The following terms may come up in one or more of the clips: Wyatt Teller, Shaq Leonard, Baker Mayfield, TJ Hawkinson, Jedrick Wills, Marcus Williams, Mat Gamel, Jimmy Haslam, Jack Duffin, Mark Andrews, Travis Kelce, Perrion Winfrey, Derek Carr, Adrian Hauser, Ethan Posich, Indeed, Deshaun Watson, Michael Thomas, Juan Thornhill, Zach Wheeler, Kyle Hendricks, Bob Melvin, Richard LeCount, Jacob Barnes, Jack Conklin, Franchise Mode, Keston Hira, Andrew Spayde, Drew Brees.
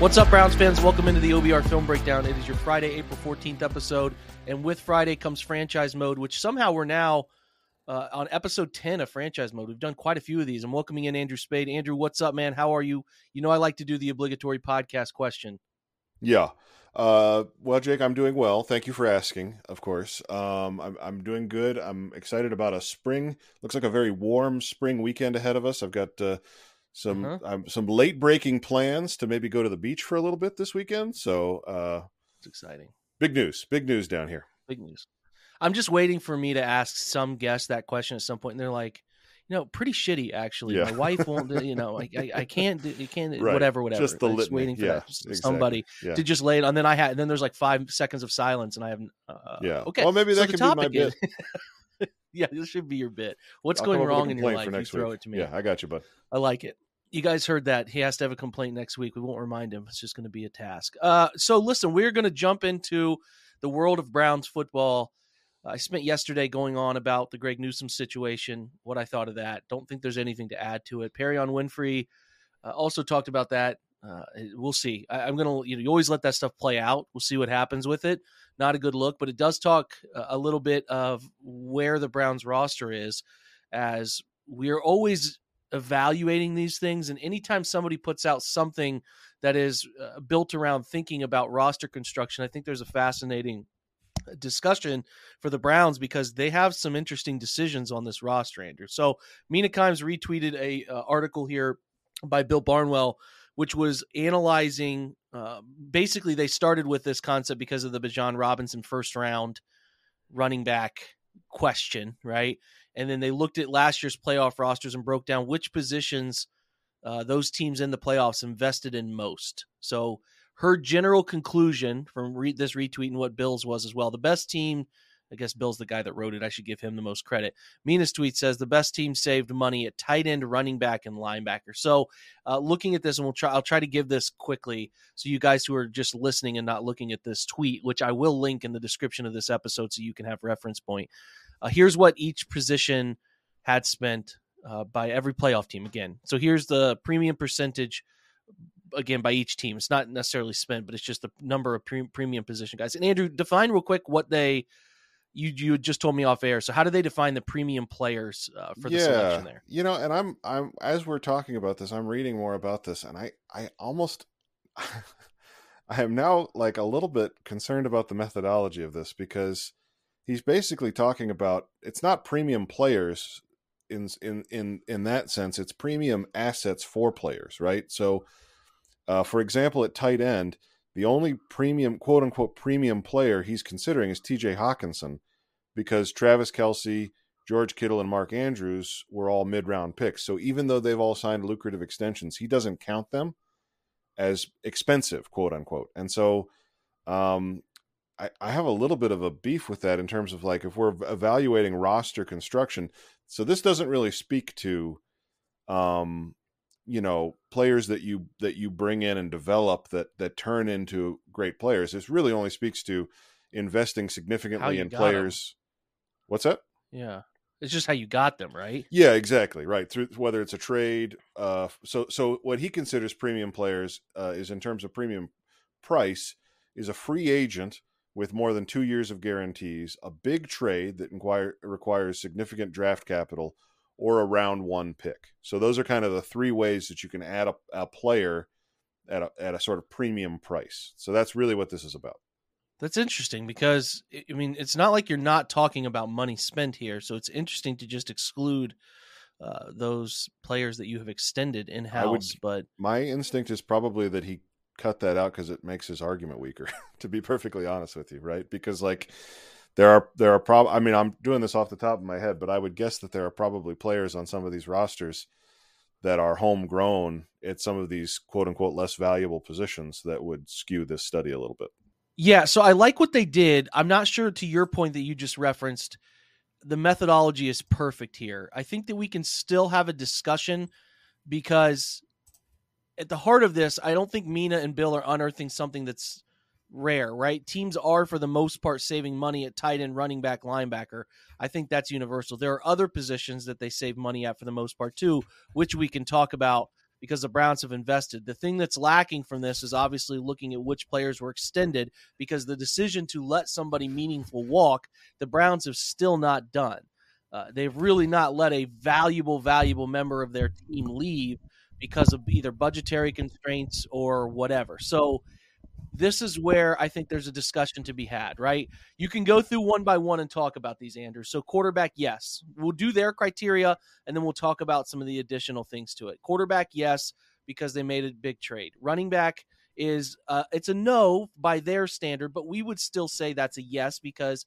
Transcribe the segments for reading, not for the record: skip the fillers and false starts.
What's up, Browns fans? Welcome into the OBR Film Breakdown. It is your Friday, April 14th episode, and with Friday comes Franchise Mode, which somehow we're now on episode 10 of Franchise Mode. We've done quite a few of these. I'm welcoming in Andrew Spayde. Andrew, what's up, man? How are you? You know I like to do the obligatory podcast question. Yeah. Well, Jake, I'm doing well. Thank you for asking, of course. I'm doing good. I'm excited about a spring. Looks like a very warm spring weekend ahead of us. I've got... some late breaking plans to maybe go to the beach for a little bit this weekend. So it's exciting. Big news down here. Big news. I'm just waiting for me to ask some guest that question at some point, and they're like, you know, pretty shitty actually. Yeah. My wife won't. You know, I can't. You can't. Right. Whatever. Just the litany. Just waiting for that, exactly. Somebody to just lay it on. Then I had. Then there's like 5 seconds of silence, and I haven't. Okay. Well, maybe that can be my bit. Yeah, this should be your bit. What's going wrong in your life? You throw it to me. Yeah, I got you, bud. I like it. You guys heard that. He has to have a complaint next week. We won't remind him. It's just going to be a task. So listen, we're going to jump into the world of Browns football. I spent yesterday going on about the Greg Newsome situation, what I thought of that. Don't think there's anything to add to it. Perrion Winfrey also talked about that. We'll see. I'm going to, you always let that stuff play out. We'll see what happens with it. Not a good look, but it does talk a little bit of where the Browns roster is, as we're always evaluating these things. And anytime somebody puts out something that is built around thinking about roster construction, I think there's a fascinating discussion for the Browns because they have some interesting decisions on this roster, Andrew. So Mina Kimes retweeted an article here by Bill Barnwell, which was analyzing, basically they started with this concept because of the Bijan Robinson first round running back question, right? And then they looked at last year's playoff rosters and broke down which positions those teams in the playoffs invested in most. So her general conclusion from this retweet and what Bill's was as well, the best team, I guess Bill's the guy that wrote it. I should give him the most credit. Mina's tweet says the best team saved money at tight end, running back, and linebacker. So looking at this, and I'll try to give this quickly so you guys who are just listening and not looking at this tweet, which I will link in the description of this episode so you can have reference point. Here's what each position had spent by every playoff team again. So here's the premium percentage again by each team. It's not necessarily spent, but it's just the number of premium position guys. And Andrew, define real quick what they... You just told me off air. So how do they define the premium players for the selection there? You know, and I'm as we're talking about this, I'm reading more about this, and I am now like a little bit concerned about the methodology of this because he's basically talking about it's not premium players in that sense. It's premium assets for players, right? So, for example, at tight end, the only premium, quote unquote, premium player he's considering is TJ Hawkinson because Travis Kelce, George Kittle, and Mark Andrews were all mid-round picks. So even though they've all signed lucrative extensions, he doesn't count them as expensive, quote unquote. And so I have a little bit of a beef with that in terms of like if we're evaluating roster construction. So this doesn't really speak to, you know, players that you bring in and develop that turn into great players. This really only speaks to investing significantly in players. Them. What's that? Yeah. It's just how you got them, right? Yeah, exactly. Right. Through whether it's a trade. So what he considers premium players is in terms of premium price is a free agent with more than 2 years of guarantees, a big trade that requires significant draft capital, or a round one pick. So those are kind of the three ways that you can add a player at a sort of premium price. So that's really what this is about. That's interesting because, I mean, it's not like you're not talking about money spent here. So it's interesting to just exclude those players that you have extended in-house. But my instinct is probably that he cut that out because it makes his argument weaker, to be perfectly honest with you, right? Because, like, there are probably, I mean, I'm doing this off the top of my head, but I would guess that there are probably players on some of these rosters that are homegrown at some of these quote-unquote less valuable positions that would skew this study a little bit. Yeah, so I like what they did. I'm not sure, to your point that you just referenced, the methodology is perfect here. I think that we can still have a discussion because at the heart of this, I don't think Mina and Bill are unearthing something that's rare, right? Teams are, for the most part, saving money at tight end, running back, linebacker. I think that's universal. There are other positions that they save money at for the most part, too, which we can talk about because the Browns have invested. The thing that's lacking from this is obviously looking at which players were extended, because the decision to let somebody meaningful walk, the Browns have still not done. They've really not let a valuable member of their team leave because of either budgetary constraints or whatever. So this is where I think there's a discussion to be had, right? You can go through one by one and talk about these, Andrew. So quarterback, yes. We'll do their criteria, and then we'll talk about some of the additional things to it. Quarterback, yes, because they made a big trade. Running back is it's a no by their standard, but we would still say that's a yes because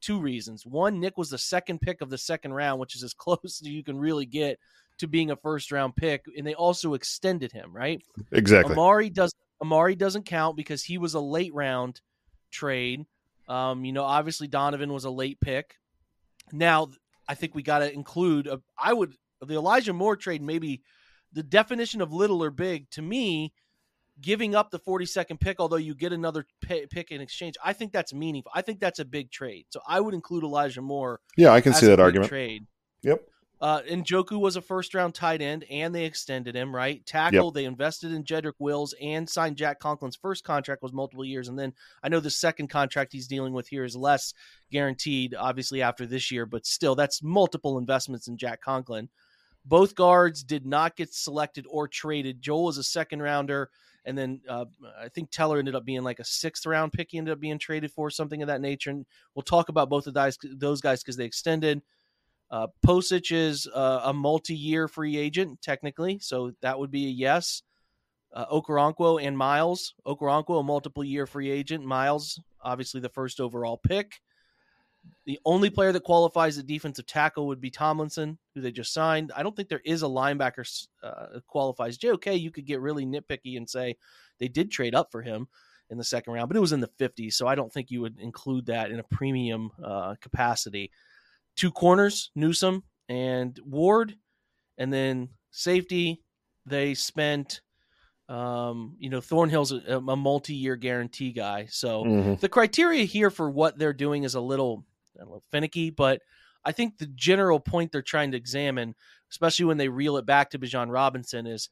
two reasons. One, Nick was the second pick of the second round, which is as close as you can really get to being a first-round pick, and they also extended him, right? Exactly. Amari doesn't count because he was a late round trade. You know, obviously Donovan was a late pick. Now I think we got to include the Elijah Moore trade, maybe the definition of little or big to me, giving up the 42nd pick, although you get another pick in exchange. I think that's meaningful. I think that's a big trade. So I would include Elijah Moore. Yeah, I can see that argument. Trade. Yep. Njoku was a first-round tight end, and they extended him, right? Tackle, yep. They invested in Jedrick Wills and signed Jack Conklin's first contract was multiple years, and then I know the second contract he's dealing with here is less guaranteed, obviously, after this year, but still, that's multiple investments in Jack Conklin. Both guards did not get selected or traded. Joel was a second-rounder, and then I think Teller ended up being like a sixth-round pick he ended up being traded for, something of that nature, and we'll talk about both of those guys because they extended. Posich is a multi-year free agent, technically, so that would be a yes. Okoronkwo and Miles. Okoronkwo, a multiple-year free agent. Miles, obviously the first overall pick. The only player that qualifies at defensive tackle would be Tomlinson, who they just signed. I don't think there is a linebacker qualifies. JOK, you could get really nitpicky and say they did trade up for him in the second round, but it was in the 50s, so I don't think you would include that in a premium capacity. Two corners, Newsome and Ward, and then safety. They spent, Thornhill's a multi-year guarantee guy. So The criteria here for what they're doing is a little, I don't know, finicky, but I think the general point they're trying to examine, especially when they reel it back to Bijan Robinson, is,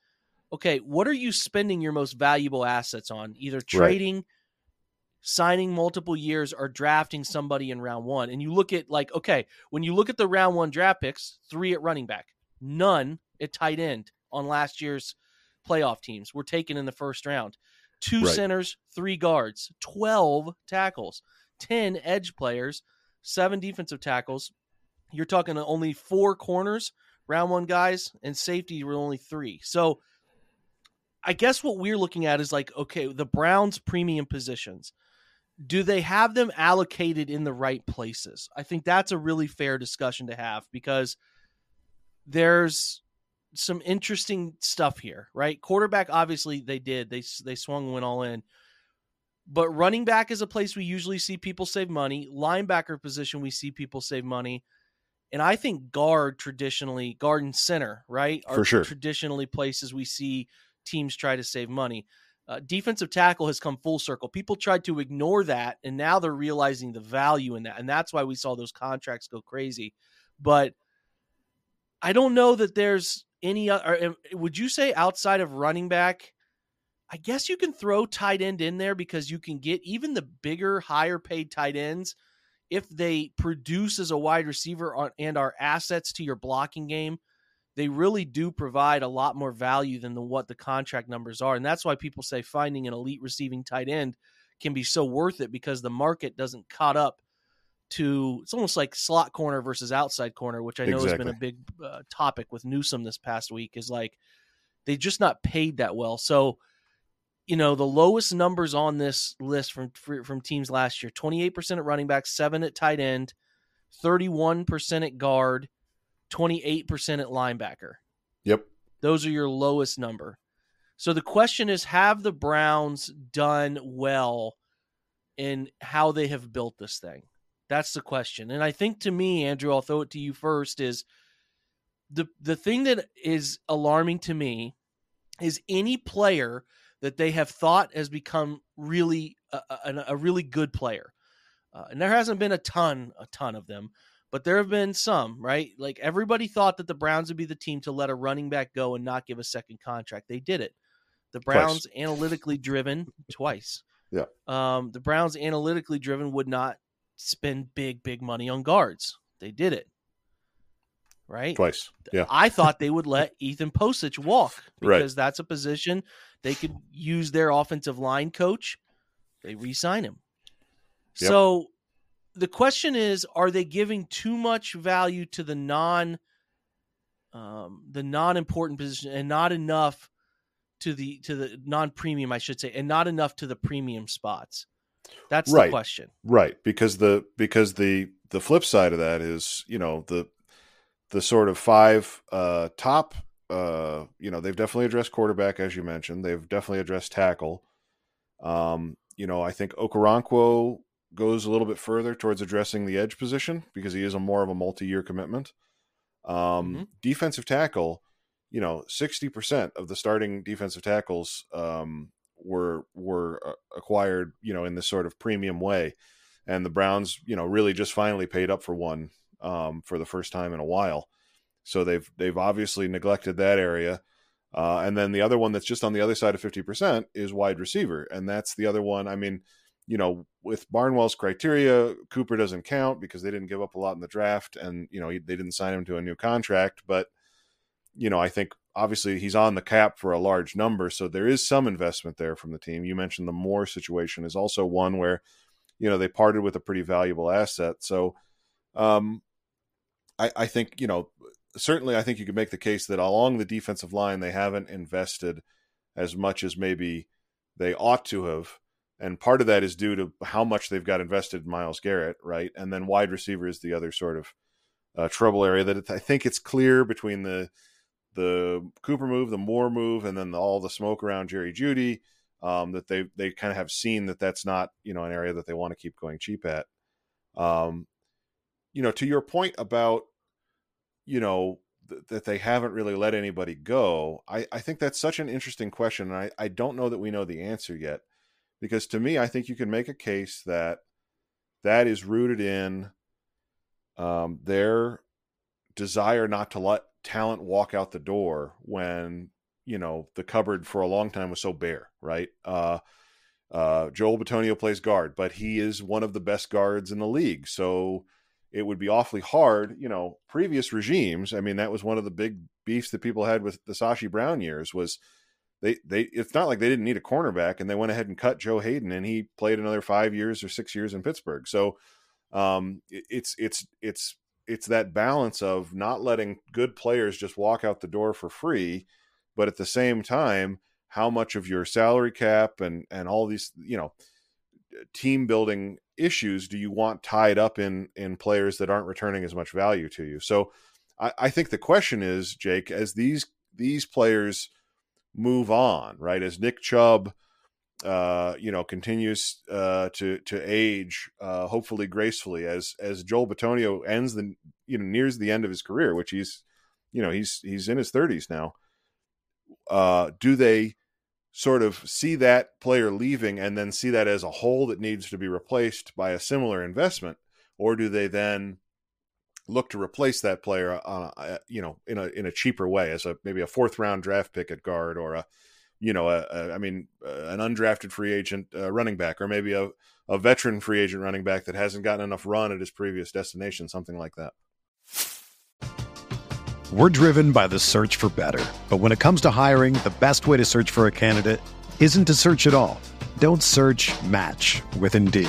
okay, what are you spending your most valuable assets on? Either trading, right, signing multiple years, or drafting somebody in round one. And you look at like, okay, when you look at the round one draft picks, 3 at running back, none at tight end on last year's playoff teams were taken in the first round, 2 right, centers, 3 guards, 12 tackles, 10 edge players, 7 defensive tackles. You're talking only 4 corners, round one guys, and safety were only 3. So I guess what we're looking at is like, okay, the Browns premium positions, do they have them allocated in the right places? I think that's a really fair discussion to have because there's some interesting stuff here, right? Quarterback, obviously they did. They swung and went all in. But running back is a place we usually see people save money. Linebacker position, we see people save money. And I think guard traditionally, guard and center, right? For sure. Traditionally places we see teams try to save money. Defensive tackle has come full circle. People tried to ignore that, and now they're realizing the value in that. And that's why we saw those contracts go crazy. But I don't know that there's any other. Would you say outside of running back, I guess you can throw tight end in there because you can get even the bigger, higher paid tight ends if they produce as a wide receiver and are assets to your blocking game. They really do provide a lot more value than what the contract numbers are. And that's why people say finding an elite receiving tight end can be so worth it because the market doesn't caught up to, it's almost like slot corner versus outside corner, which I know has been a big topic with Newsome this past week, is like, they just not paid that well. So, you know, the lowest numbers on this list from teams last year, 28% at running back, 7% at tight end, 31% at guard, 28% at linebacker. Yep. Those are your lowest number. So the question is, have the Browns done well in how they have built this thing? That's the question. And I think to me, Andrew, I'll throw it to you first, is the thing that is alarming to me is any player that they have thought has become really a really good player. And there hasn't been a ton of them. But there have been some, right? Like everybody thought that the Browns would be the team to let a running back go and not give a second contract. They did it. The Browns analytically driven twice. Yeah. The Browns analytically driven would not spend big money on guards. They did it. Right. Twice. Yeah. I thought they would let Ethan Posich walk because that's a position they could use their offensive line coach. They re-sign him. Yep. So the question is, are they giving too much value to the non-important position and not enough to the non-premium, I should say, and not enough to the premium spots? That's the question. Right. Because the flip side of that is, you know, the sort of five top, you know, they've definitely addressed quarterback, as you mentioned. They've definitely addressed tackle. You know, I think Okoronkwo goes a little bit further towards addressing the edge position because he is more of a multi-year commitment. Defensive tackle, you know, 60% of the starting defensive tackles were acquired, you know, in this sort of premium way. And the Browns, you know, really just finally paid up for one for the first time in a while. So they've obviously neglected that area. And then the other one that's just on the other side of 50% is wide receiver. And that's the other one. I mean, you know, with Barnwell's criteria, Cooper doesn't count because they didn't give up a lot in the draft and, you know, they didn't sign him to a new contract. But, you know, I think obviously he's on the cap for a large number. So there is some investment there from the team. You mentioned the Moore situation is also one where, you know, they parted with a pretty valuable asset. So I think, you know, certainly I think you could make the case that along the defensive line, they haven't invested as much as maybe they ought to have. And part of that is due to how much they've got invested in Miles Garrett, right? And then wide receiver is the other sort of trouble area that I think it's clear between the Cooper move, the Moore move, and then all the smoke around Jerry Jeudy that they kind of have seen that that's not, you know, an area that they want to keep going cheap at. You know, to your point about, you know, that they haven't really let anybody go, I think that's such an interesting question, and I don't know that we know the answer yet. Because to me, I think you can make a case that is rooted in their desire not to let talent walk out the door when, you know, the cupboard for a long time was so bare, right? Joel Bitonio plays guard, but he is one of the best guards in the league. So it would be awfully hard, you know, previous regimes. I mean, that was one of the big beefs that people had with the Sashi Brown years was, it's not like they didn't need a cornerback and they went ahead and cut Joe Hayden and he played another 5 years or 6 years in Pittsburgh. So it's that balance of not letting good players just walk out the door for free, but at the same time, how much of your salary cap and all these, you know, team building issues do you want tied up in players that aren't returning as much value to you? So I think the question is, Jake, as these players move on, right? As Nick Chubb continues to age, hopefully gracefully, as Joel Bitonio ends the nears the end of his career, which he's in his 30s now. Do they sort of see that player leaving and then see that as a hole that needs to be replaced by a similar investment, or do they then look to replace that player in a cheaper way, as maybe a fourth round draft pick at guard, or an undrafted free agent running back, or maybe a veteran free agent running back that hasn't gotten enough run at his previous destination, something like that. We're driven by the search for better. But when it comes to hiring, the best way to search for a candidate isn't to search at all. Don't search, match with Indeed.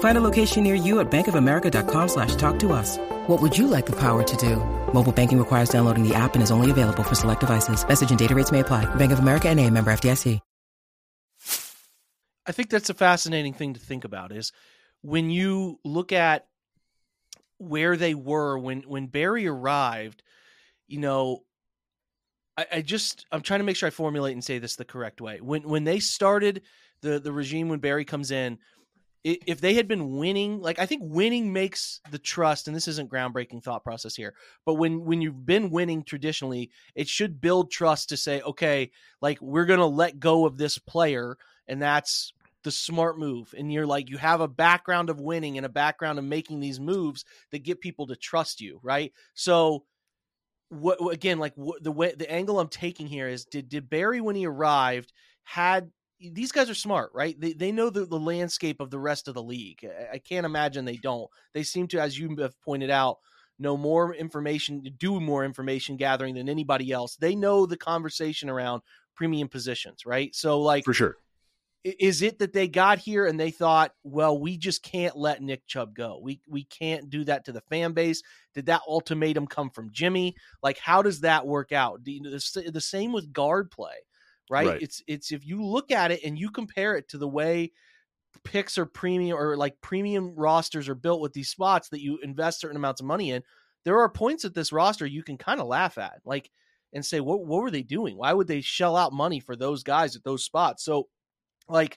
Find a location near you at bankofamerica.com/talktous. What would you like the power to do? Mobile banking requires downloading the app and is only available for select devices. Message and data rates may apply. Bank of America NA, member FDIC. I think that's a fascinating thing to think about, is when you look at where they were when Barry arrived, I'm trying to make sure I formulate and say this the correct way. When they started the regime, when Barry comes in, if they had been winning, like I think winning makes the trust, and this isn't groundbreaking thought process here, but when you've been winning traditionally, it should build trust to say, okay, like we're going to let go of this player. And that's the smart move. And you're like, you have a background of winning and a background of making these moves that get people to trust you. Right. So the angle I'm taking here is did Barry, when he arrived, had these guys are smart, right? They know the landscape of the rest of the league. I can't imagine they don't. They seem to, as you have pointed out, do more information gathering than anybody else. They know the conversation around premium positions. Right. So like, for sure. Is it that they got here and they thought, well, we just can't let Nick Chubb go. We can't do that to the fan base. Did that ultimatum come from Jimmy? Like, how does that work out? The same with guard play, right? It's if you look at it and you compare it to the way picks are premium, or like premium rosters are built with these spots that you invest certain amounts of money in, there are points at this roster you can kind of laugh at, like, and say, what were they doing? Why would they shell out money for those guys at those spots? So, like,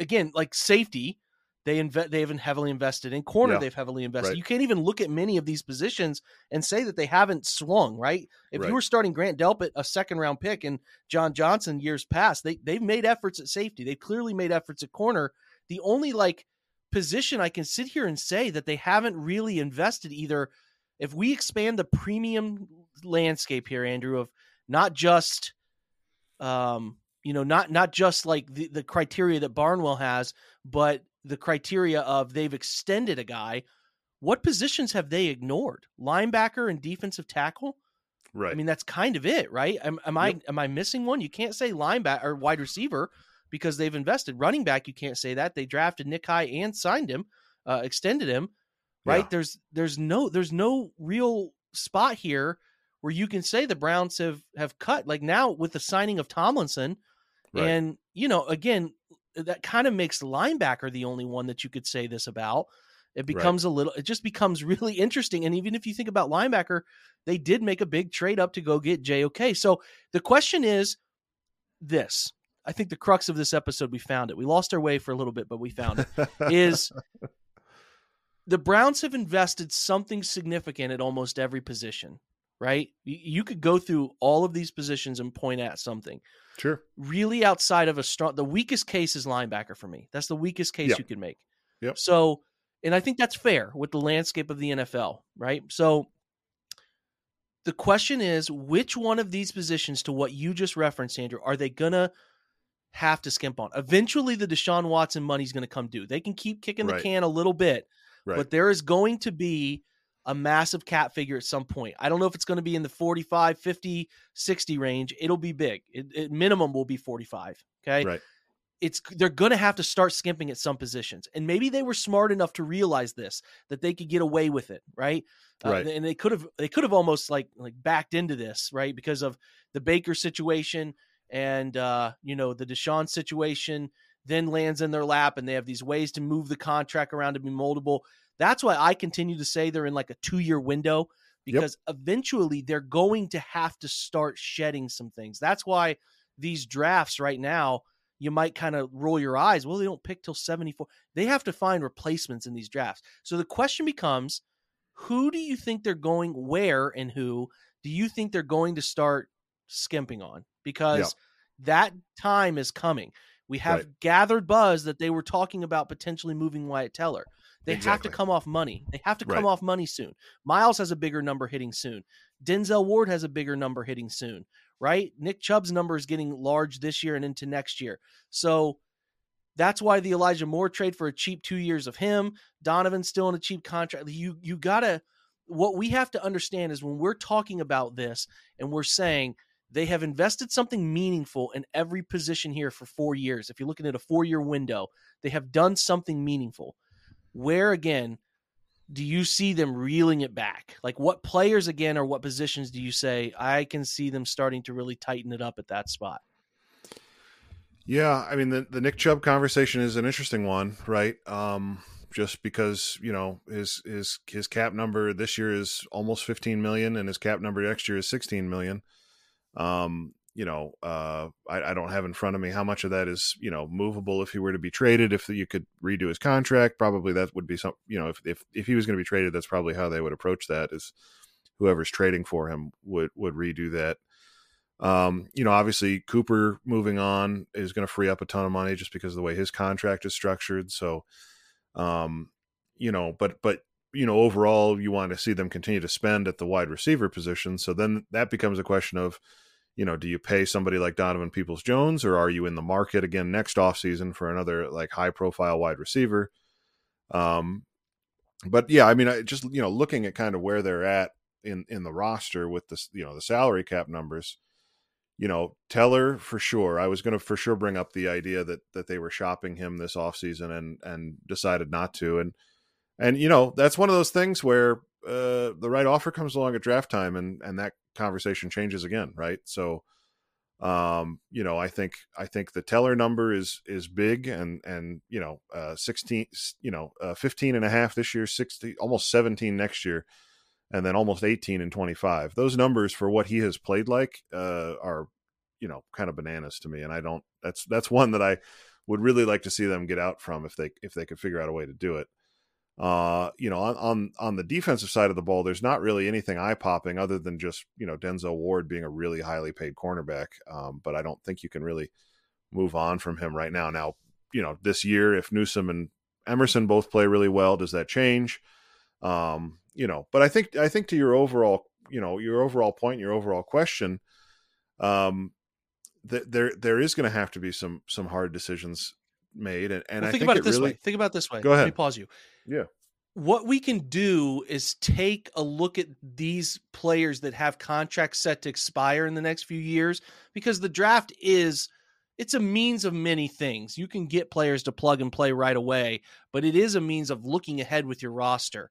again, like safety, they've heavily invested in corner. Yeah, they've heavily invested. Right. You can't even look at many of these positions and say that they haven't swung. Right. If you were starting Grant Delpit, a second round pick, and John Johnson years past, they've made efforts at safety. They've clearly made efforts at corner. The only like position I can sit here and say that they haven't really invested either. If we expand the premium landscape here, Andrew, of not just, not just like the criteria that Barnwell has, but the criteria of they've extended a guy. What positions have they ignored? Linebacker and defensive tackle? Right. I mean, that's kind of it, right? Am I missing one? You can't say linebacker or wide receiver because they've invested. Running back, you can't say that. They drafted Nick High and signed him, extended him, right? Yeah. There's no real spot here where you can say the Browns have cut. Like now with the signing of Tomlinson, right. And, again, that kind of makes linebacker the only one that you could say this about. It becomes it just becomes really interesting. And even if you think about linebacker, they did make a big trade up to go get JOK. So the question is this. I think the crux of this episode, we found it. We lost our way for a little bit, but we found it, is the Browns have invested something significant at almost every position, right? You could go through all of these positions and point at something. Sure. Really outside of the weakest case is linebacker for me. That's the weakest case you could make. Yep. So, and I think that's fair with the landscape of the NFL, right? So the question is, which one of these positions, to what you just referenced, Andrew, are they going to have to skimp on? Eventually, the Deshaun Watson money's going to come due. They can keep kicking the can a little bit, but there is going to be a massive cap figure at some point. I don't know if it's going to be in the 45, 50, 60 range. It'll be big. It minimum will be 45. Okay. Right. They're going to have to start skimping at some positions, and maybe they were smart enough to realize this, that they could get away with it. Right. And they could have almost like backed into this, right, because of the Baker situation and the Deshaun situation then lands in their lap, and they have these ways to move the contract around to be moldable. That's why I continue to say they're in like a 2-year window, because eventually they're going to have to start shedding some things. That's why these drafts right now, you might kind of roll your eyes. Well, they don't pick till 74. They have to find replacements in these drafts. So the question becomes, who do you think they're going where, and who do you think they're going to start skimping on? Because that time is coming. We have gathered buzz that they were talking about potentially moving Wyatt Teller. They have to come off money. They have to come off money soon. Miles has a bigger number hitting soon. Denzel Ward has a bigger number hitting soon, right? Nick Chubb's number is getting large this year and into next year. So that's why the Elijah Moore trade for a cheap 2 years of him. Donovan's still in a cheap contract. You gotta, what we have to understand is when we're talking about this and we're saying they have invested something meaningful in every position here for 4 years. If you're looking at a 4-year window, they have done something meaningful. Where, again, do you see them reeling it back? Like, what players, again, or what positions do you say, I can see them starting to really tighten it up at that spot? Yeah, I mean, the Nick Chubb conversation is an interesting one, right? Just because, his cap number this year is almost $15 million, and his cap number next year is $16 million. I don't have in front of me how much of that is, movable if he were to be traded, if you could redo his contract. Probably that would be some, if he was going to be traded, that's probably how they would approach that, is whoever's trading for him would redo that. Obviously Cooper moving on is going to free up a ton of money just because of the way his contract is structured. So, overall you want to see them continue to spend at the wide receiver position. So then that becomes a question of, do you pay somebody like Donovan Peoples-Jones, or are you in the market again next offseason for another like high profile wide receiver? But yeah, I mean, I just looking at kind of where they're at in the roster with this, the salary cap numbers, Teller for sure. I was going to for sure bring up the idea that they were shopping him this offseason and decided not to. And, that's one of those things where the right offer comes along at draft time and that conversation changes again, right? So I think the Teller number is big and 15 and a half this year, 60 almost 17 next year, and then almost 18 and 25. Those numbers for what he has played like are kind of bananas to me, and I don't that's one that I would really like to see them get out from if they could figure out a way to do it. On the defensive side of the ball, there's not really anything eye-popping other than just, Denzel Ward being a really highly paid cornerback. But I don't think you can really move on from him right now. Now, this year, if Newsome and Emerson both play really well, does that change? But I think to your overall point, your overall question, there is going to have to be some hard decisions made. And well, think about it this way. Go ahead. Let me pause you. Yeah. What we can do is take a look at these players that have contracts set to expire in the next few years, because the draft it's a means of many things. You can get players to plug and play right away, but it is a means of looking ahead with your roster.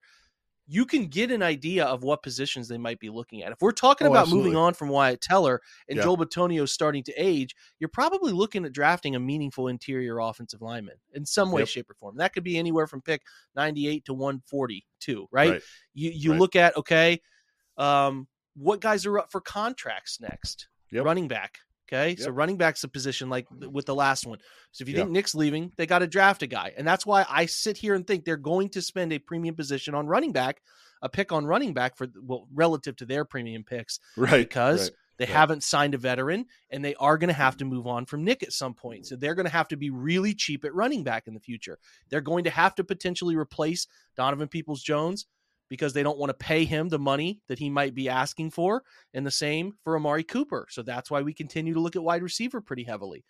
you can get an idea of what positions they might be looking at. If we're talking about moving on from Wyatt Teller and Joel Bitonio starting to age, you're probably looking at drafting a meaningful interior offensive lineman in some way, shape, or form. That could be anywhere from pick 98 to 142, right? You look at, okay, what guys are up for contracts next? Running back. Okay. So running back's a position like with the last one. So if you think Nick's leaving, they got to draft a guy. And that's why I sit here and think they're going to spend a premium position on running back, a pick on running back for, well, relative to their premium picks, because they haven't signed a veteran and they are going to have to move on from Nick at some point. So they're going to have to be really cheap at running back in the future. They're going to have to potentially replace Donovan Peoples-Jones, because they don't want to pay him the money that he might be asking for, and the same for Amari Cooper. So that's why we continue to look at wide receiver pretty heavily.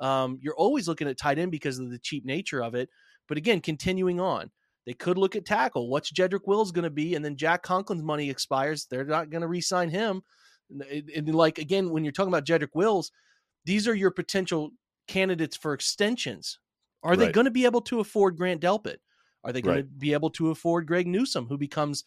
You're always looking at tight end because of the cheap nature of it. But again, continuing on, they could look at tackle. What's Jedrick Wills going to be? And then Jack Conklin's money expires. They're not going to re-sign him. And like, again, when you're talking about Jedrick Wills, these are your potential candidates for extensions. Are they going to be able to afford Grant Delpit? Are they going to be able to afford Greg Newsome, who becomes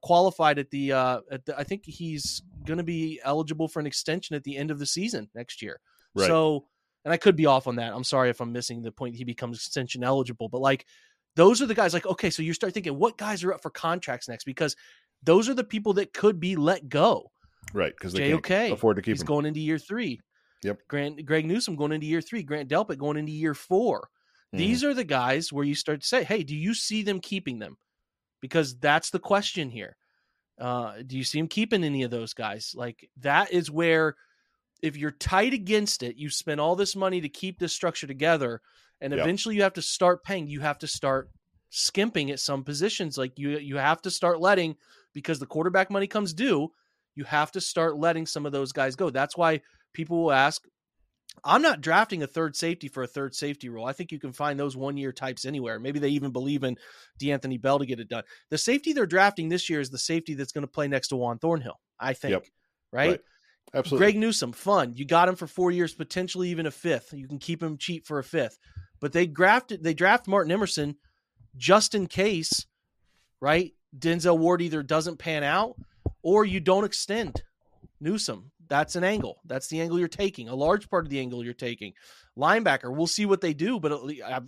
qualified at the I think he's going to be eligible for an extension at the end of the season next year. So, and I could be off on that. I'm sorry if I'm missing the point. He becomes extension eligible, but like those are the guys like, okay, so you start thinking what guys are up for contracts next, because those are the people that could be let go. Because they can't afford to keep him. He's going into year three. Greg Newsome going into year three, Grant Delpit going into year four. These are the guys where you start to say, hey, do you see them keeping them? Because that's the question here. Do you see them keeping any of those guys? Like, that is where if you're tight against it, you spend all this money to keep this structure together, and eventually you have to start paying. You have to start skimping at some positions. Like, you have to start letting, because the quarterback money comes due, you have to start letting some of those guys go. That's why people will ask, I'm not drafting a third safety for a third safety role. I think you can find those 1 year types anywhere. Maybe they even believe in DeAnthony Bell to get it done. The safety they're drafting this year is the safety that's going to play next to Juan Thornhill, I think. Right? Absolutely. Greg Newsome, fun. You got him for 4 years, potentially even a fifth. You can keep him cheap for a fifth, but they draft Martin Emerson just in case, right? Denzel Ward either doesn't pan out or you don't extend Newsome. That's an angle. That's the angle you're taking. A large part of the angle you're taking. Linebacker, we'll see what they do, but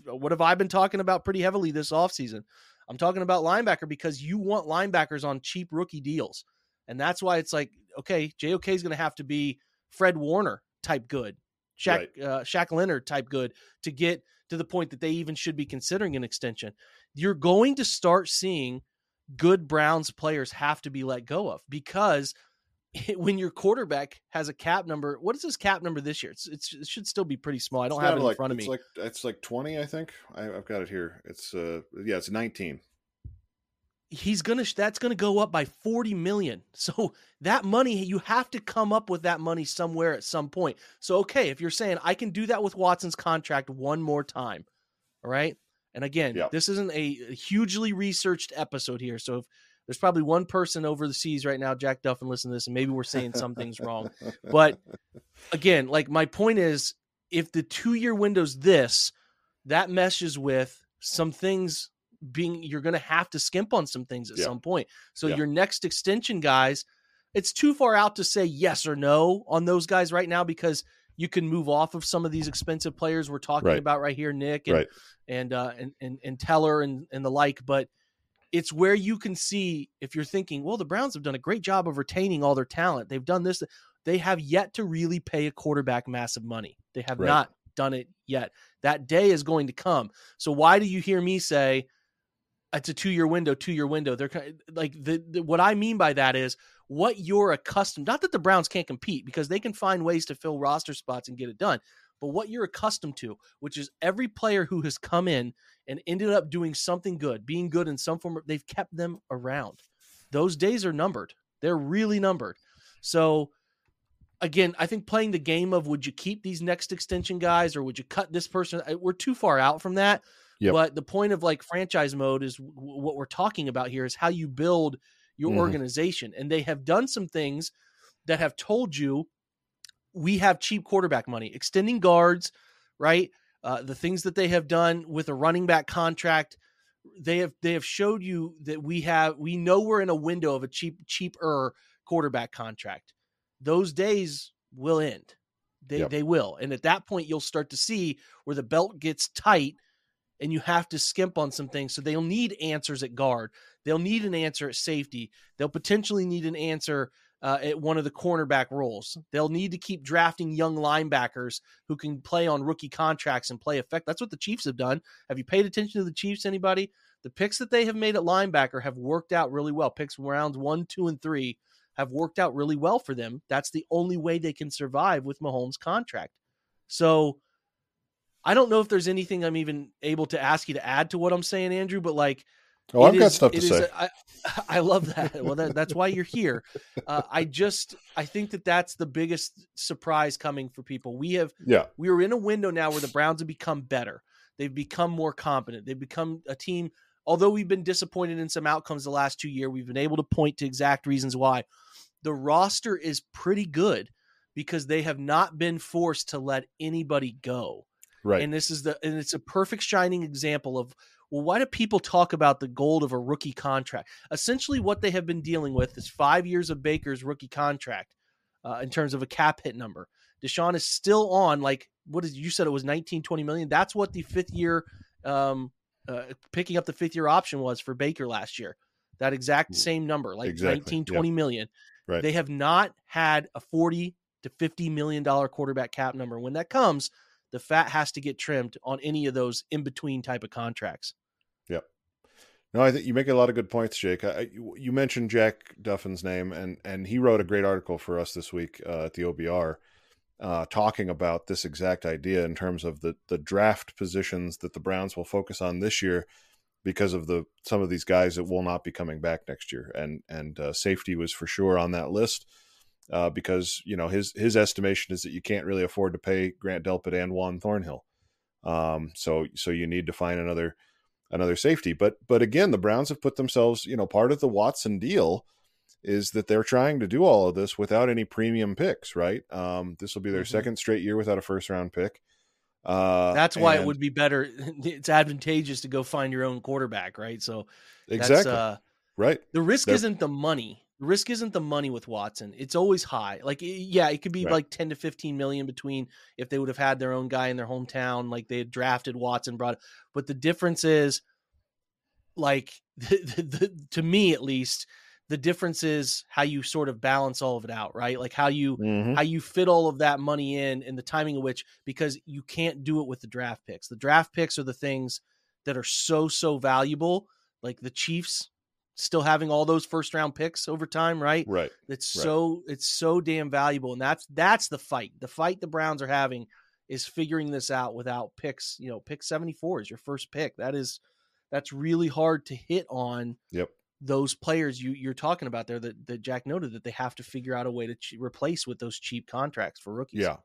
what have I been talking about pretty heavily this offseason? I'm talking about linebacker because you want linebackers on cheap rookie deals. And that's why it's like, okay, JOK is going to have to be Fred Warner type good, Shaq Leonard type good to get to the point that they even should be considering an extension. You're going to start seeing good Browns players have to be let go of, because – when your quarterback has a cap number, what is his cap number this year? It should still be pretty small. I don't have it in front of me. It's like 20, I think. I've got it here. It's 19. That's going to go up by 40 million. So that money, you have to come up with that money somewhere at some point. So, okay, if you're saying I can do that with Watson's contract one more time. All right. And again, this isn't a hugely researched episode here. So if, there's probably one person over the seas right now, Jack Duffin, listen to this, and maybe we're saying some things wrong. But again, like my point is, if the 2 year window's this, that meshes with some things being, you're going to have to skimp on some things at some point. So your next extension guys, it's too far out to say yes or no on those guys right now, because you can move off of some of these expensive players we're talking about right here, Nick and Teller and the like, but it's where you can see if you're thinking, well, the Browns have done a great job of retaining all their talent. They've done this. They have yet to really pay a quarterback massive money. They have not done it yet. That day is going to come. So why do you hear me say it's a two-year window? They're like what I mean by that is what you're accustomed. Not that the Browns can't compete, because they can find ways to fill roster spots and get it done. But what you're accustomed to, which is every player who has come in and ended up doing something good, being good in some form, they've kept them around. Those days are numbered. They're really numbered. So, again, I think playing the game of would you keep these next extension guys or would you cut this person? We're too far out from that. Yep. But the point of like franchise mode is what we're talking about here is how you build your organization. And they have done some things that have told you, we have cheap quarterback money, extending guards, right? The things that they have done with a running back contract, they have showed you that we know we're in a window of a cheaper quarterback contract. Those days will end. They will. And at that point, you'll start to see where the belt gets tight and you have to skimp on some things. So they'll need answers at guard. They'll need an answer at safety. They'll potentially need an answer at one of the cornerback roles. They'll need to keep drafting young linebackers who can play on rookie contracts and play effect. That's what the Chiefs have done. Have you paid attention to the Chiefs, anybody? The picks that they have made at linebacker have worked out really well. Picks rounds 1, 2, and 3 have worked out really well for them. That's the only way they can survive with Mahomes' contract. So I don't know if there's anything I'm even able to ask you to add to what I'm saying, Andrew, but like, oh, I've got stuff to say. I love that. Well, that's why you're here. I think that's the biggest surprise coming for people. We are in a window now where the Browns have become better. They've become more competent. They've become a team. Although we've been disappointed in some outcomes the last 2 years, we've been able to point to exact reasons why. The roster is pretty good because they have not been forced to let anybody go. Right. And it's a perfect shining example of, well, why do people talk about the gold of a rookie contract? Essentially what they have been dealing with is 5 years of Baker's rookie contract in terms of a cap hit number. Deshaun is still on, like, you said it was 19, 20 million. That's what the fifth year, picking up the fifth year option was for Baker last year, that exact same number, like 19, 20 million. Right. They have not had a $40 to $50 million quarterback cap number. When that comes, the fat has to get trimmed on any of those in between type of contracts. Yep. No, I think you make a lot of good points, Jake. You mentioned Jack Duffin's name and he wrote a great article for us this week at the OBR talking about this exact idea in terms of the draft positions that the Browns will focus on this year because of some of these guys that will not be coming back next year. And safety was for sure on that list because, you know, his estimation is that you can't really afford to pay Grant Delpit and Juan Thornhill. So you need to find another safety. But again, the Browns have put themselves, you know, part of the Watson deal is that they're trying to do all of this without any premium picks, right? This will be their second straight year without a first-round pick. That's why it would be better. It's advantageous to go find your own quarterback, right? So exactly, that's, right. The risk isn't the money. The risk isn't the money with Watson. It's always high. Like, yeah, it could be like 10 to 15 million between if they would have had their own guy in their hometown, like they had drafted Watson, but the difference is, like, to me at least, the difference is how you sort of balance all of it out, right? Like how you fit all of that money in and the timing of which, because you can't do it with the draft picks. The draft picks are the things that are so, so valuable. Like the Chiefs still having all those first round picks over time, right? Right. It's so damn valuable. And that's the fight. The fight the Browns are having is figuring this out without picks. You know, pick 74 is your first pick. That's really hard to hit on. Yep. Those players you're talking about there that Jack noted that they have to figure out a way to replace with those cheap contracts for rookies. Yeah.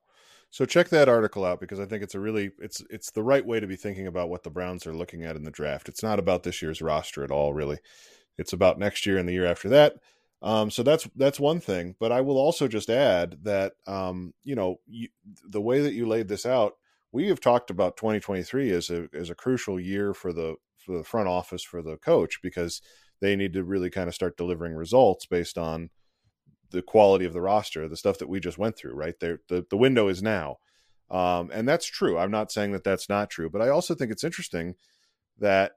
So check that article out because I think it's a really, it's the right way to be thinking about what the Browns are looking at in the draft. It's not about this year's roster at all, really. It's about next year and the year after that. So that's one thing, but I will also just add that, you know, the way that you laid this out, we have talked about 2023 as a crucial year for the front office, for the coach, because they need to really kind of start delivering results based on the quality of the roster, the stuff that we just went through, right? The window is now. And that's true. I'm not saying that that's not true, but I also think it's interesting that,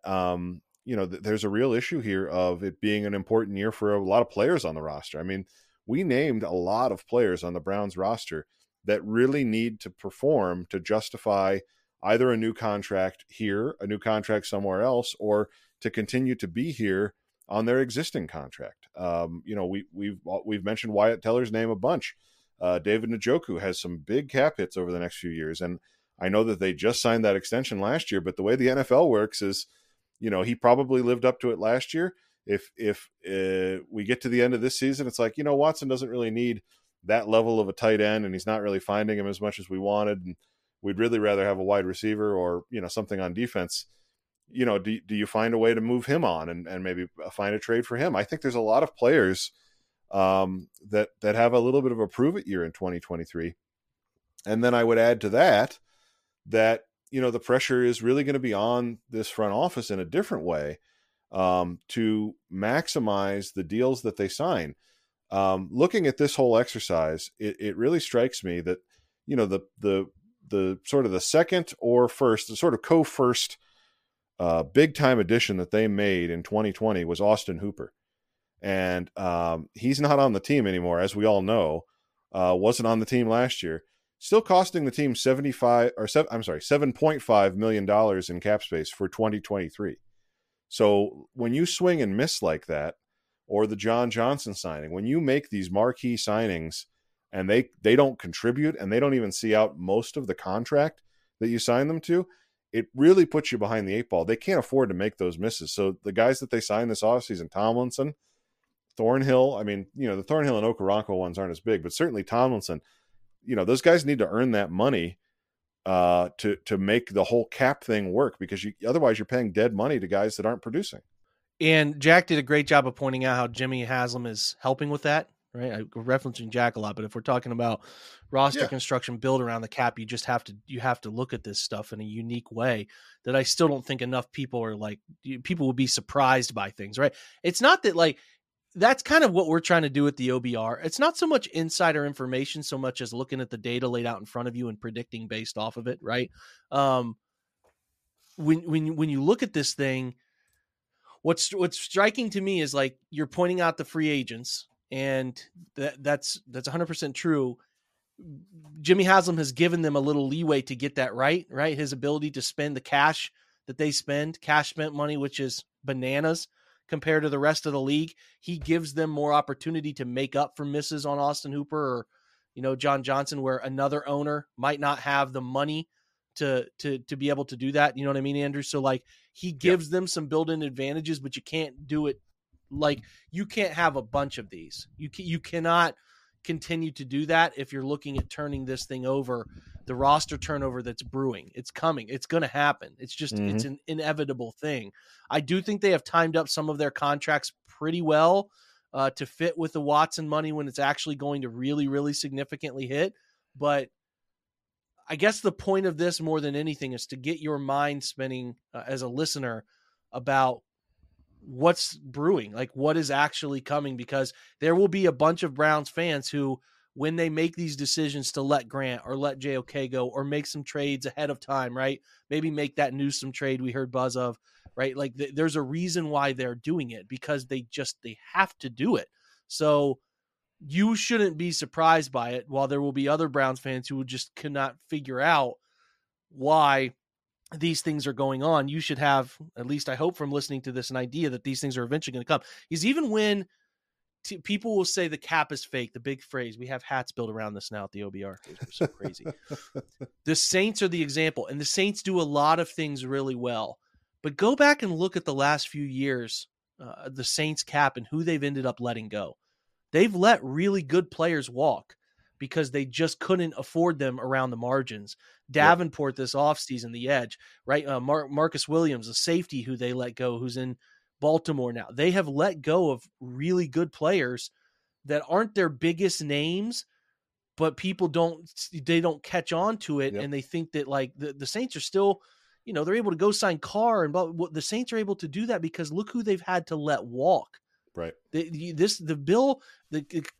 you know, there's a real issue here of it being an important year for a lot of players on the roster. I mean, we named a lot of players on the Browns roster that really need to perform to justify either a new contract here, a new contract somewhere else, or to continue to be here on their existing contract. You know, we've mentioned Wyatt Teller's name a bunch. David Njoku has some big cap hits over the next few years. And I know that they just signed that extension last year, but the way the NFL works is, you know, he probably lived up to it last year. If we get to the end of this season, it's like, you know, Watson doesn't really need that level of a tight end and he's not really finding him as much as we wanted. And we'd really rather have a wide receiver or, you know, something on defense. You know, do you find a way to move him on and maybe find a trade for him? I think there's a lot of players that have a little bit of a prove it year in 2023. And then I would add to that, you know, the pressure is really going to be on this front office in a different way to maximize the deals that they sign. Looking at this whole exercise, it really strikes me that, you know, the sort of the second or first, the sort of co-first big time addition that they made in 2020 was Austin Hooper. And he's not on the team anymore, as we all know. Wasn't on the team last year. Still costing the team $7.5 million in cap space for 2023. So when you swing and miss like that, or the John Johnson signing, when you make these marquee signings and they don't contribute and they don't even see out most of the contract that you sign them to, it really puts you behind the eight ball. They can't afford to make those misses. So the guys that they signed this offseason, Tomlinson, Thornhill, I mean, you know, the Thornhill and Okoronkwo ones aren't as big, but certainly Tomlinson, you know, those guys need to earn that money to make the whole cap thing work, because otherwise you're paying dead money to guys that aren't producing. And Jack did a great job of pointing out how Jimmy Haslam is helping with that, right? I'm referencing Jack a lot, but if we're talking about roster construction, build around the cap, you just have to, look at this stuff in a unique way that I still don't think enough people are like, people will be surprised by things, right? It's not that like, that's kind of what we're trying to do with the OBR. It's not so much insider information, so much as looking at the data laid out in front of you and predicting based off of it. Right. When you look at this thing, what's striking to me is like, you're pointing out the free agents, and that's 100% true. Jimmy Haslam has given them a little leeway to get that right. Right. His ability to spend the cash that they spend, cash spent money, which is bananas compared to the rest of the league. He gives them more opportunity to make up for misses on Austin Hooper or, you know, John Johnson, where another owner might not have the money to be able to do that. You know what I mean, Andrew? So like he gives them some built-in advantages, but you can't do it. Like you can't have a bunch of these. You cannot continue to do that. If you're looking at turning this thing over, the roster turnover that's brewing, it's coming, it's going to happen. It's just, it's an inevitable thing. I do think they have timed up some of their contracts pretty well to fit with the Watson money when it's actually going to really, really significantly hit. But I guess the point of this more than anything is to get your mind spinning as a listener about what's brewing, like what is actually coming, because there will be a bunch of Browns fans who, when they make these decisions to let Grant or let JOK go or make some trades ahead of time, right? Maybe make that Newsome trade we heard buzz of, right? Like there's a reason why they're doing it, because they have to do it. So you shouldn't be surprised by it, while there will be other Browns fans who just cannot figure out why these things are going on. You should have, at least I hope from listening to this, an idea that these things are eventually going to come. Is even when people will say the cap is fake, the big phrase, we have hats built around this now at the OBR. We're so crazy. The Saints are the example, and the Saints do a lot of things really well, but go back and look at the last few years, the Saints cap and who they've ended up letting go. They've let really good players walk because they just couldn't afford them around the margins. Davenport this offseason, the edge, right? Marcus Williams, a safety who they let go, who's in Baltimore now. They have let go of really good players that aren't their biggest names, but people don't catch on to it. Yep. And they think that like the Saints are still, you know, they're able to go sign Carr, but the Saints are able to do that because look who they've had to let walk. Right. The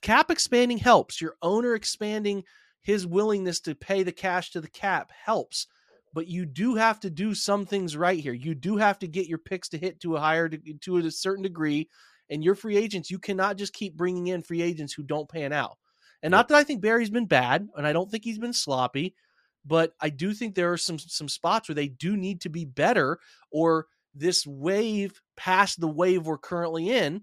cap expanding helps. Your owner expanding his willingness to pay the cash to the cap helps, but you do have to do some things right here. You do have to get your picks to hit to a certain degree, and your free agents, you cannot just keep bringing in free agents who don't pan out. And not that I think Barry's been bad, and I don't think he's been sloppy, but I do think there are some spots where they do need to be better, or this wave past the wave we're currently in,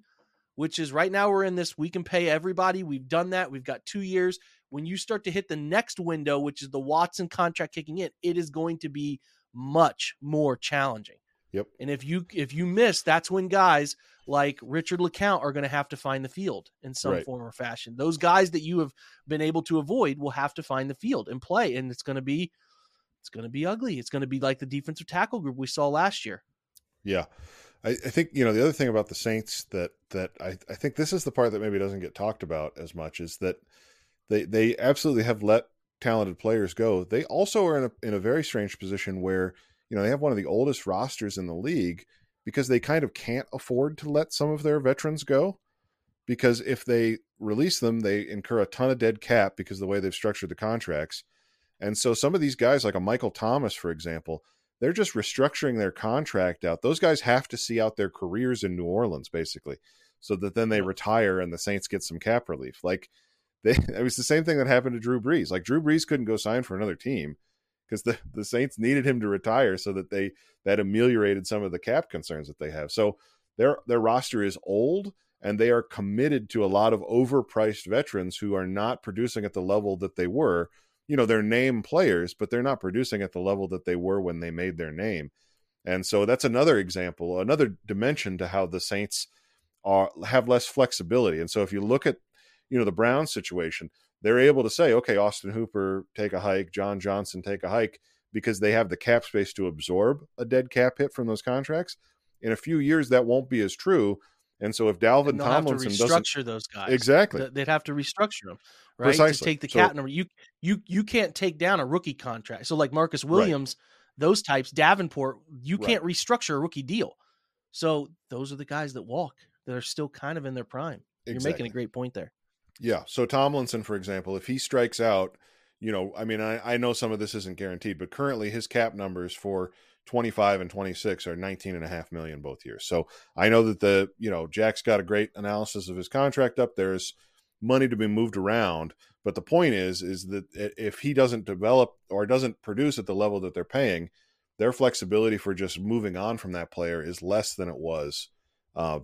which is right now we're in this, we can pay everybody. We've done that. We've got 2 years. When you start to hit the next window, which is the Watson contract kicking in, it is going to be much more challenging. Yep. And if you miss, that's when guys like Richard LeCount are going to have to find the field in some form or fashion. Those guys that you have been able to avoid will have to find the field and play. And it's going to be ugly. It's going to be like the defensive tackle group we saw last year. Yeah. I think, you know, the other thing about the Saints that I think this is the part that maybe doesn't get talked about as much is that they absolutely have let talented players go, they also are in a very strange position where, you know, they have one of the oldest rosters in the league because they kind of can't afford to let some of their veterans go, because if they release them, they incur a ton of dead cap because of the way they've structured the contracts. And so some of these guys, like a Michael Thomas, for example, they're just restructuring their contract out. Those guys have to see out their careers in New Orleans, basically, so that then they retire and the Saints get some cap relief. Like, it was the same thing that happened to Drew Brees. Like, Drew Brees couldn't go sign for another team because the Saints needed him to retire, so that that ameliorated some of the cap concerns that they have. So their roster is old, and they are committed to a lot of overpriced veterans who are not producing at the level that they were. You know, they're name players, but they're not producing at the level that they were when they made their name. And so that's another example, another dimension to how the Saints have less flexibility. And so if you look at, you know, the Browns situation, they're able to say, okay, Austin Hooper, take a hike, John Johnson, take a hike, because they have the cap space to absorb a dead cap hit from those contracts. In a few years, that won't be as true. And so if Dalvin Tomlinson doesn't restructure those guys, exactly, they'd have to restructure them, right? Precisely. To take the cap number, you can't take down a rookie contract. So like Marcus Williams, right, those types, Davenport, you can't restructure a rookie deal. So those are the guys that walk, that are still kind of in their prime. Exactly. You're making a great point there. Yeah. So Tomlinson, for example, if he strikes out, you know, I mean, I know some of this isn't guaranteed, but currently his cap numbers for 25 and 26 are $19.5 million both years. So I know that Jack's got a great analysis of his contract up. There's money to be moved around. But the point is that if he doesn't develop or doesn't produce at the level that they're paying, their flexibility for just moving on from that player is less than it was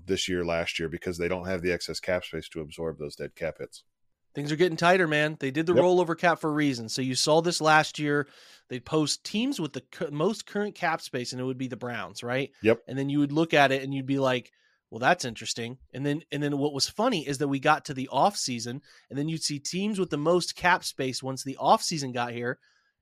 this year, last year, because they don't have the excess cap space to absorb those dead cap hits. Things are getting tighter, man. They did the rollover cap for a reason. So you saw this last year. They'd post teams with the most current cap space, and it would be the Browns, right? Yep. And then you would look at it and you'd be like, well, that's interesting. And then what was funny is that we got to the offseason, and then you'd see teams with the most cap space once the offseason got here,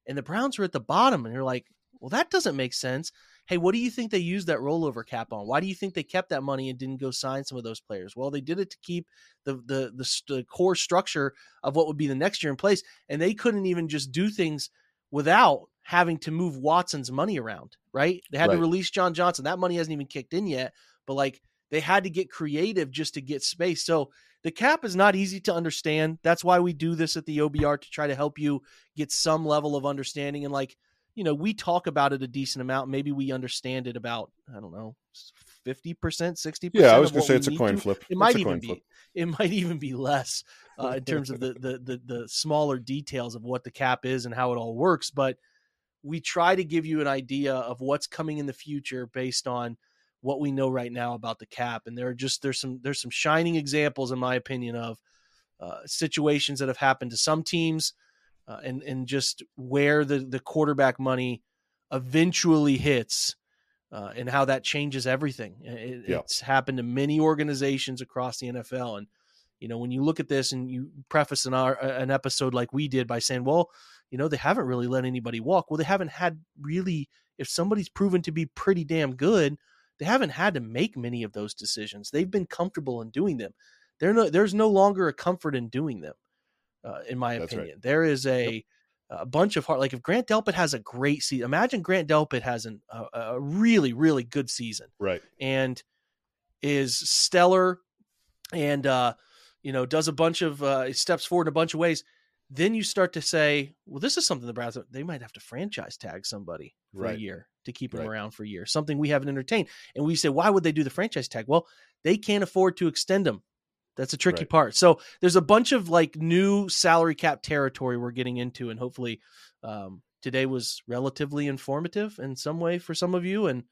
and the Browns were at the bottom, and you're like, well, that doesn't make sense. Hey, what do you think they used that rollover cap on? Why do you think they kept that money and didn't go sign some of those players? Well, they did it to keep the core structure of what would be the next year in place, and they couldn't even just do things without having to move Watson's money around, right? They had to release John Johnson. That money hasn't even kicked in yet, but like they had to get creative just to get space. So the cap is not easy to understand. That's why we do this at the OBR, to try to help you get some level of understanding. And like, you know, we talk about it a decent amount. Maybe we understand it about, I don't know, 50%, 60%. Yeah, I was going to say it's a coin flip. It might even be less in terms of the smaller details of what the cap is and how it all works. But we try to give you an idea of what's coming in the future based on what we know right now about the cap. And there's some shining examples, in my opinion, of situations that have happened to some teams. And just where the quarterback money eventually hits and how that changes everything. It's happened to many organizations across the NFL. And, you know, when you look at this and you preface an episode like we did by saying, well, you know, they haven't really let anybody walk. Well, they haven't had really, if somebody's proven to be pretty damn good, they haven't had to make many of those decisions. They've been comfortable in doing them. There's no longer a comfort in doing them. In my opinion, there is a bunch of like if Grant Delpit has a great season, imagine Grant Delpit has a really, really good season, right? And is stellar and, you know, does a bunch of steps forward in a bunch of ways. Then you start to say, well, this is something the Browns, they might have to franchise tag somebody for a year to keep him around for a year, something we haven't entertained. And we say, why would they do the franchise tag? Well, they can't afford to extend him. That's a tricky part. So there's a bunch of like new salary cap territory we're getting into. And hopefully today was relatively informative in some way for some of you. And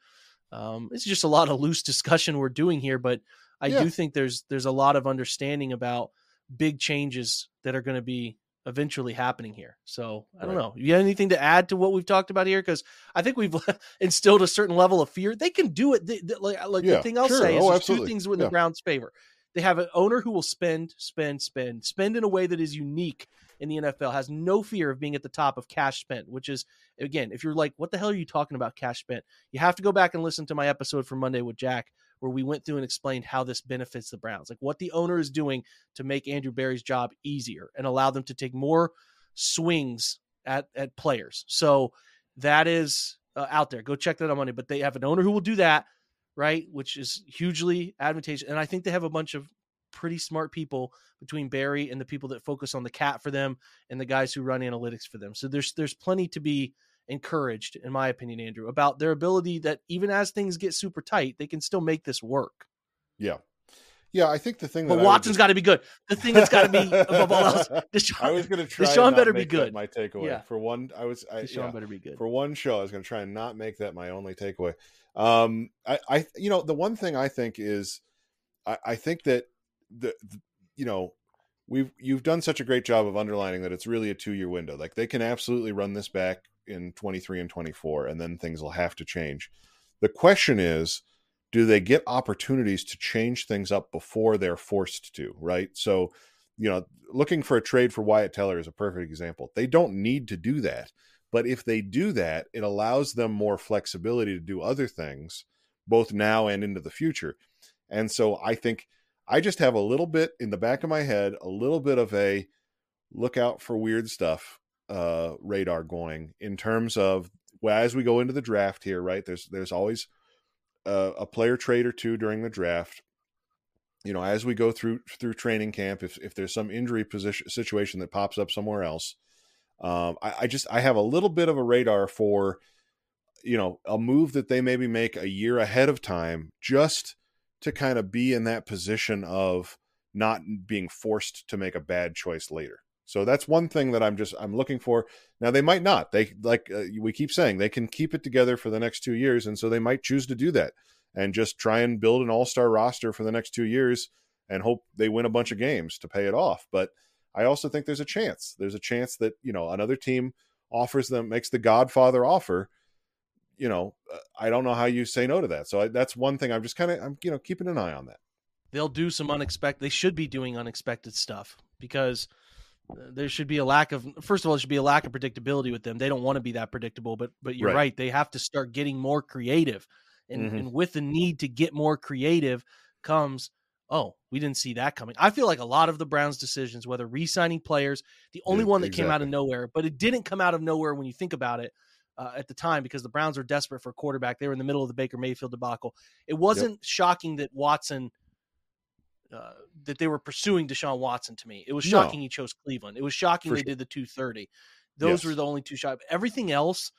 it's just a lot of loose discussion we're doing here, but I do think there's a lot of understanding about big changes that are going to be eventually happening here. So I don't know. You have anything to add to what we've talked about here? Because I think we've instilled a certain level of fear. They can do it. The thing I'll say is there's two things in the Browns' favor. They have an owner who will spend in a way that is unique in the NFL, has no fear of being at the top of cash spent, which is, again, if you're like, what the hell are you talking about cash spent? You have to go back and listen to my episode from Monday with Jack, where we went through and explained how this benefits the Browns, like what the owner is doing to make Andrew Berry's job easier and allow them to take more swings at players. So that is out there. Go check that on Monday. But they have an owner who will do that, right, which is hugely advantageous. And I think they have a bunch of pretty smart people between Barry and the people that focus on the cat for them and the guys who run analytics for them. So there's plenty to be encouraged, in my opinion, Andrew, about their ability that even as things get super tight, they can still make this work. Yeah. Yeah, I think the thing that Watson's got to be good. The thing that's got to be above all else. Deshaun better be good. My takeaway for one, Deshaun better be good for one show. I was going to try and not make that my only takeaway. The one thing I think is, I think that you've done such a great job of underlining that it's really a 2-year window. Like they can absolutely run this back in 23 and 24, and then things will have to change. The question is, do they get opportunities to change things up before they're forced to, right? So, looking for a trade for Wyatt Teller is a perfect example. They don't need to do that, but if they do that, it allows them more flexibility to do other things, both now and into the future. And so I think I just have a little bit in the back of my head, a little bit of a look out for weird stuff radar going in terms of, well, as we go into the draft here, right? There's always a player trade or two during the draft, as we go through training camp, if there's some injury situation that pops up somewhere else. I have a little bit of a radar for, a move that they maybe make a year ahead of time, just to kind of be in that position of not being forced to make a bad choice later. So that's one thing that I'm looking for. Now they might not, we keep saying they can keep it together for the next 2 years. And so they might choose to do that and just try and build an all-star roster for the next 2 years and hope they win a bunch of games to pay it off. But I also think there's a chance that, another team offers them, makes the Godfather offer. I don't know how you say no to that. So that's one thing I'm just I'm keeping an eye on that. They'll do some they should be doing unexpected stuff because there should be a lack of predictability with them. They don't want to be that predictable, but you're right. They have to start getting more creative and with the need to get more creative comes, oh, we didn't see that coming. I feel like a lot of the Browns decisions, whether re-signing players, the only one that came out of nowhere, but it didn't come out of nowhere when you think about it at the time, because the Browns were desperate for a quarterback. They were in the middle of the Baker Mayfield debacle. It wasn't shocking that Watson, that they were pursuing Deshaun Watson to me. It was shocking he chose Cleveland. It was shocking they did the 230. Those were the only two shots. Everything else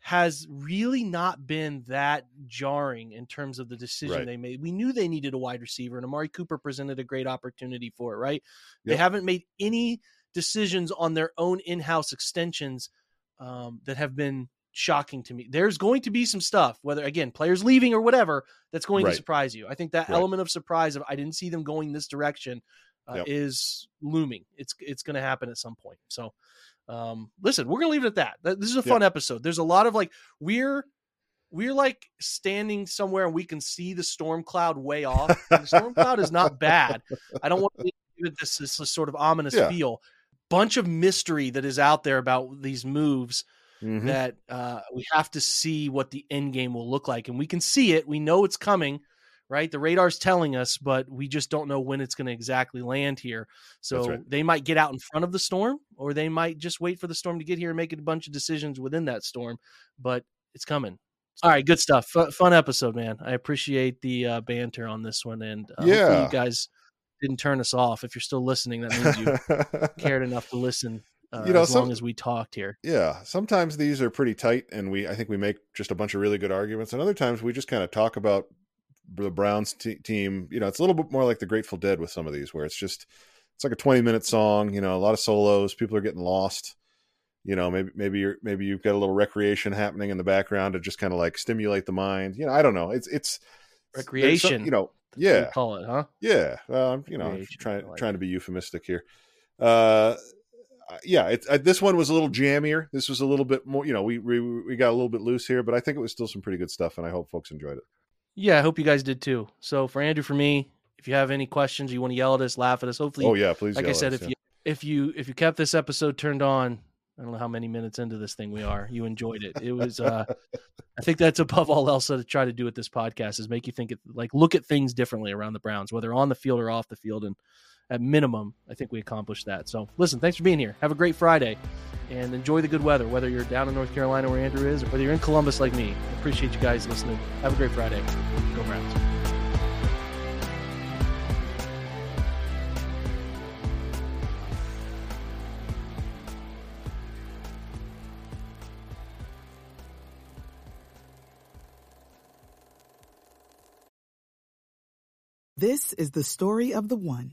has really not been that jarring in terms of the decision they made. We knew they needed a wide receiver, and Amari Cooper presented a great opportunity for it, right? Yep. They haven't made any decisions on their own in-house extensions that have been shocking to me. There's going to be some stuff, whether again players leaving or whatever, that's going to surprise you. I think that element of surprise of I didn't see them going this direction is looming. It's going to happen at some point. So listen, we're going to leave it at that. This is a fun episode. There's a lot of we're like standing somewhere and we can see the storm cloud way off. And the storm cloud is not bad. I don't want to give it this sort of ominous feel. Bunch of mystery that is out there about these moves. Mm-hmm. That we have to see what the end game will look like, and we can see it. We know it's coming, right? The radar's telling us, but we just don't know when it's going to exactly land here. So they might get out in front of the storm, or they might just wait for the storm to get here and make a bunch of decisions within that storm. But it's coming. All right, good stuff. Fun episode, man. I appreciate the banter on this one, and hopefully you guys didn't turn us off. If you're still listening, that means you cared enough to listen. As long as we talked here. Yeah. Sometimes these are pretty tight and I think we make just a bunch of really good arguments. And other times we just kind of talk about the Browns team. It's a little bit more like the Grateful Dead with some of these, where it's like a 20-minute song, a lot of solos, people are getting lost, maybe you've got a little recreation happening in the background to just kind of like stimulate the mind. I don't know. It's recreation, That's what you call it, huh? Yeah. I'm trying to be euphemistic here. This one was a little jammier. This was a little bit more, we got a little bit loose here, but I think it was still some pretty good stuff, and I hope folks enjoyed it. Yeah, I hope you guys did too. So for Andrew, for me, if you have any questions, you want to yell at us, laugh at us, hopefully. Oh yeah, please. Like I said, if you kept this episode turned on, I don't know how many minutes into this thing we are, you enjoyed it. It was, I think that's above all else to try to do with this podcast is make you think, look at things differently around the Browns, whether on the field or off the field, and at minimum, I think we accomplished that. So listen, thanks for being here. Have a great Friday and enjoy the good weather, whether you're down in North Carolina where Andrew is or whether you're in Columbus like me. I appreciate you guys listening. Have a great Friday. Go Browns. This is the story of the one.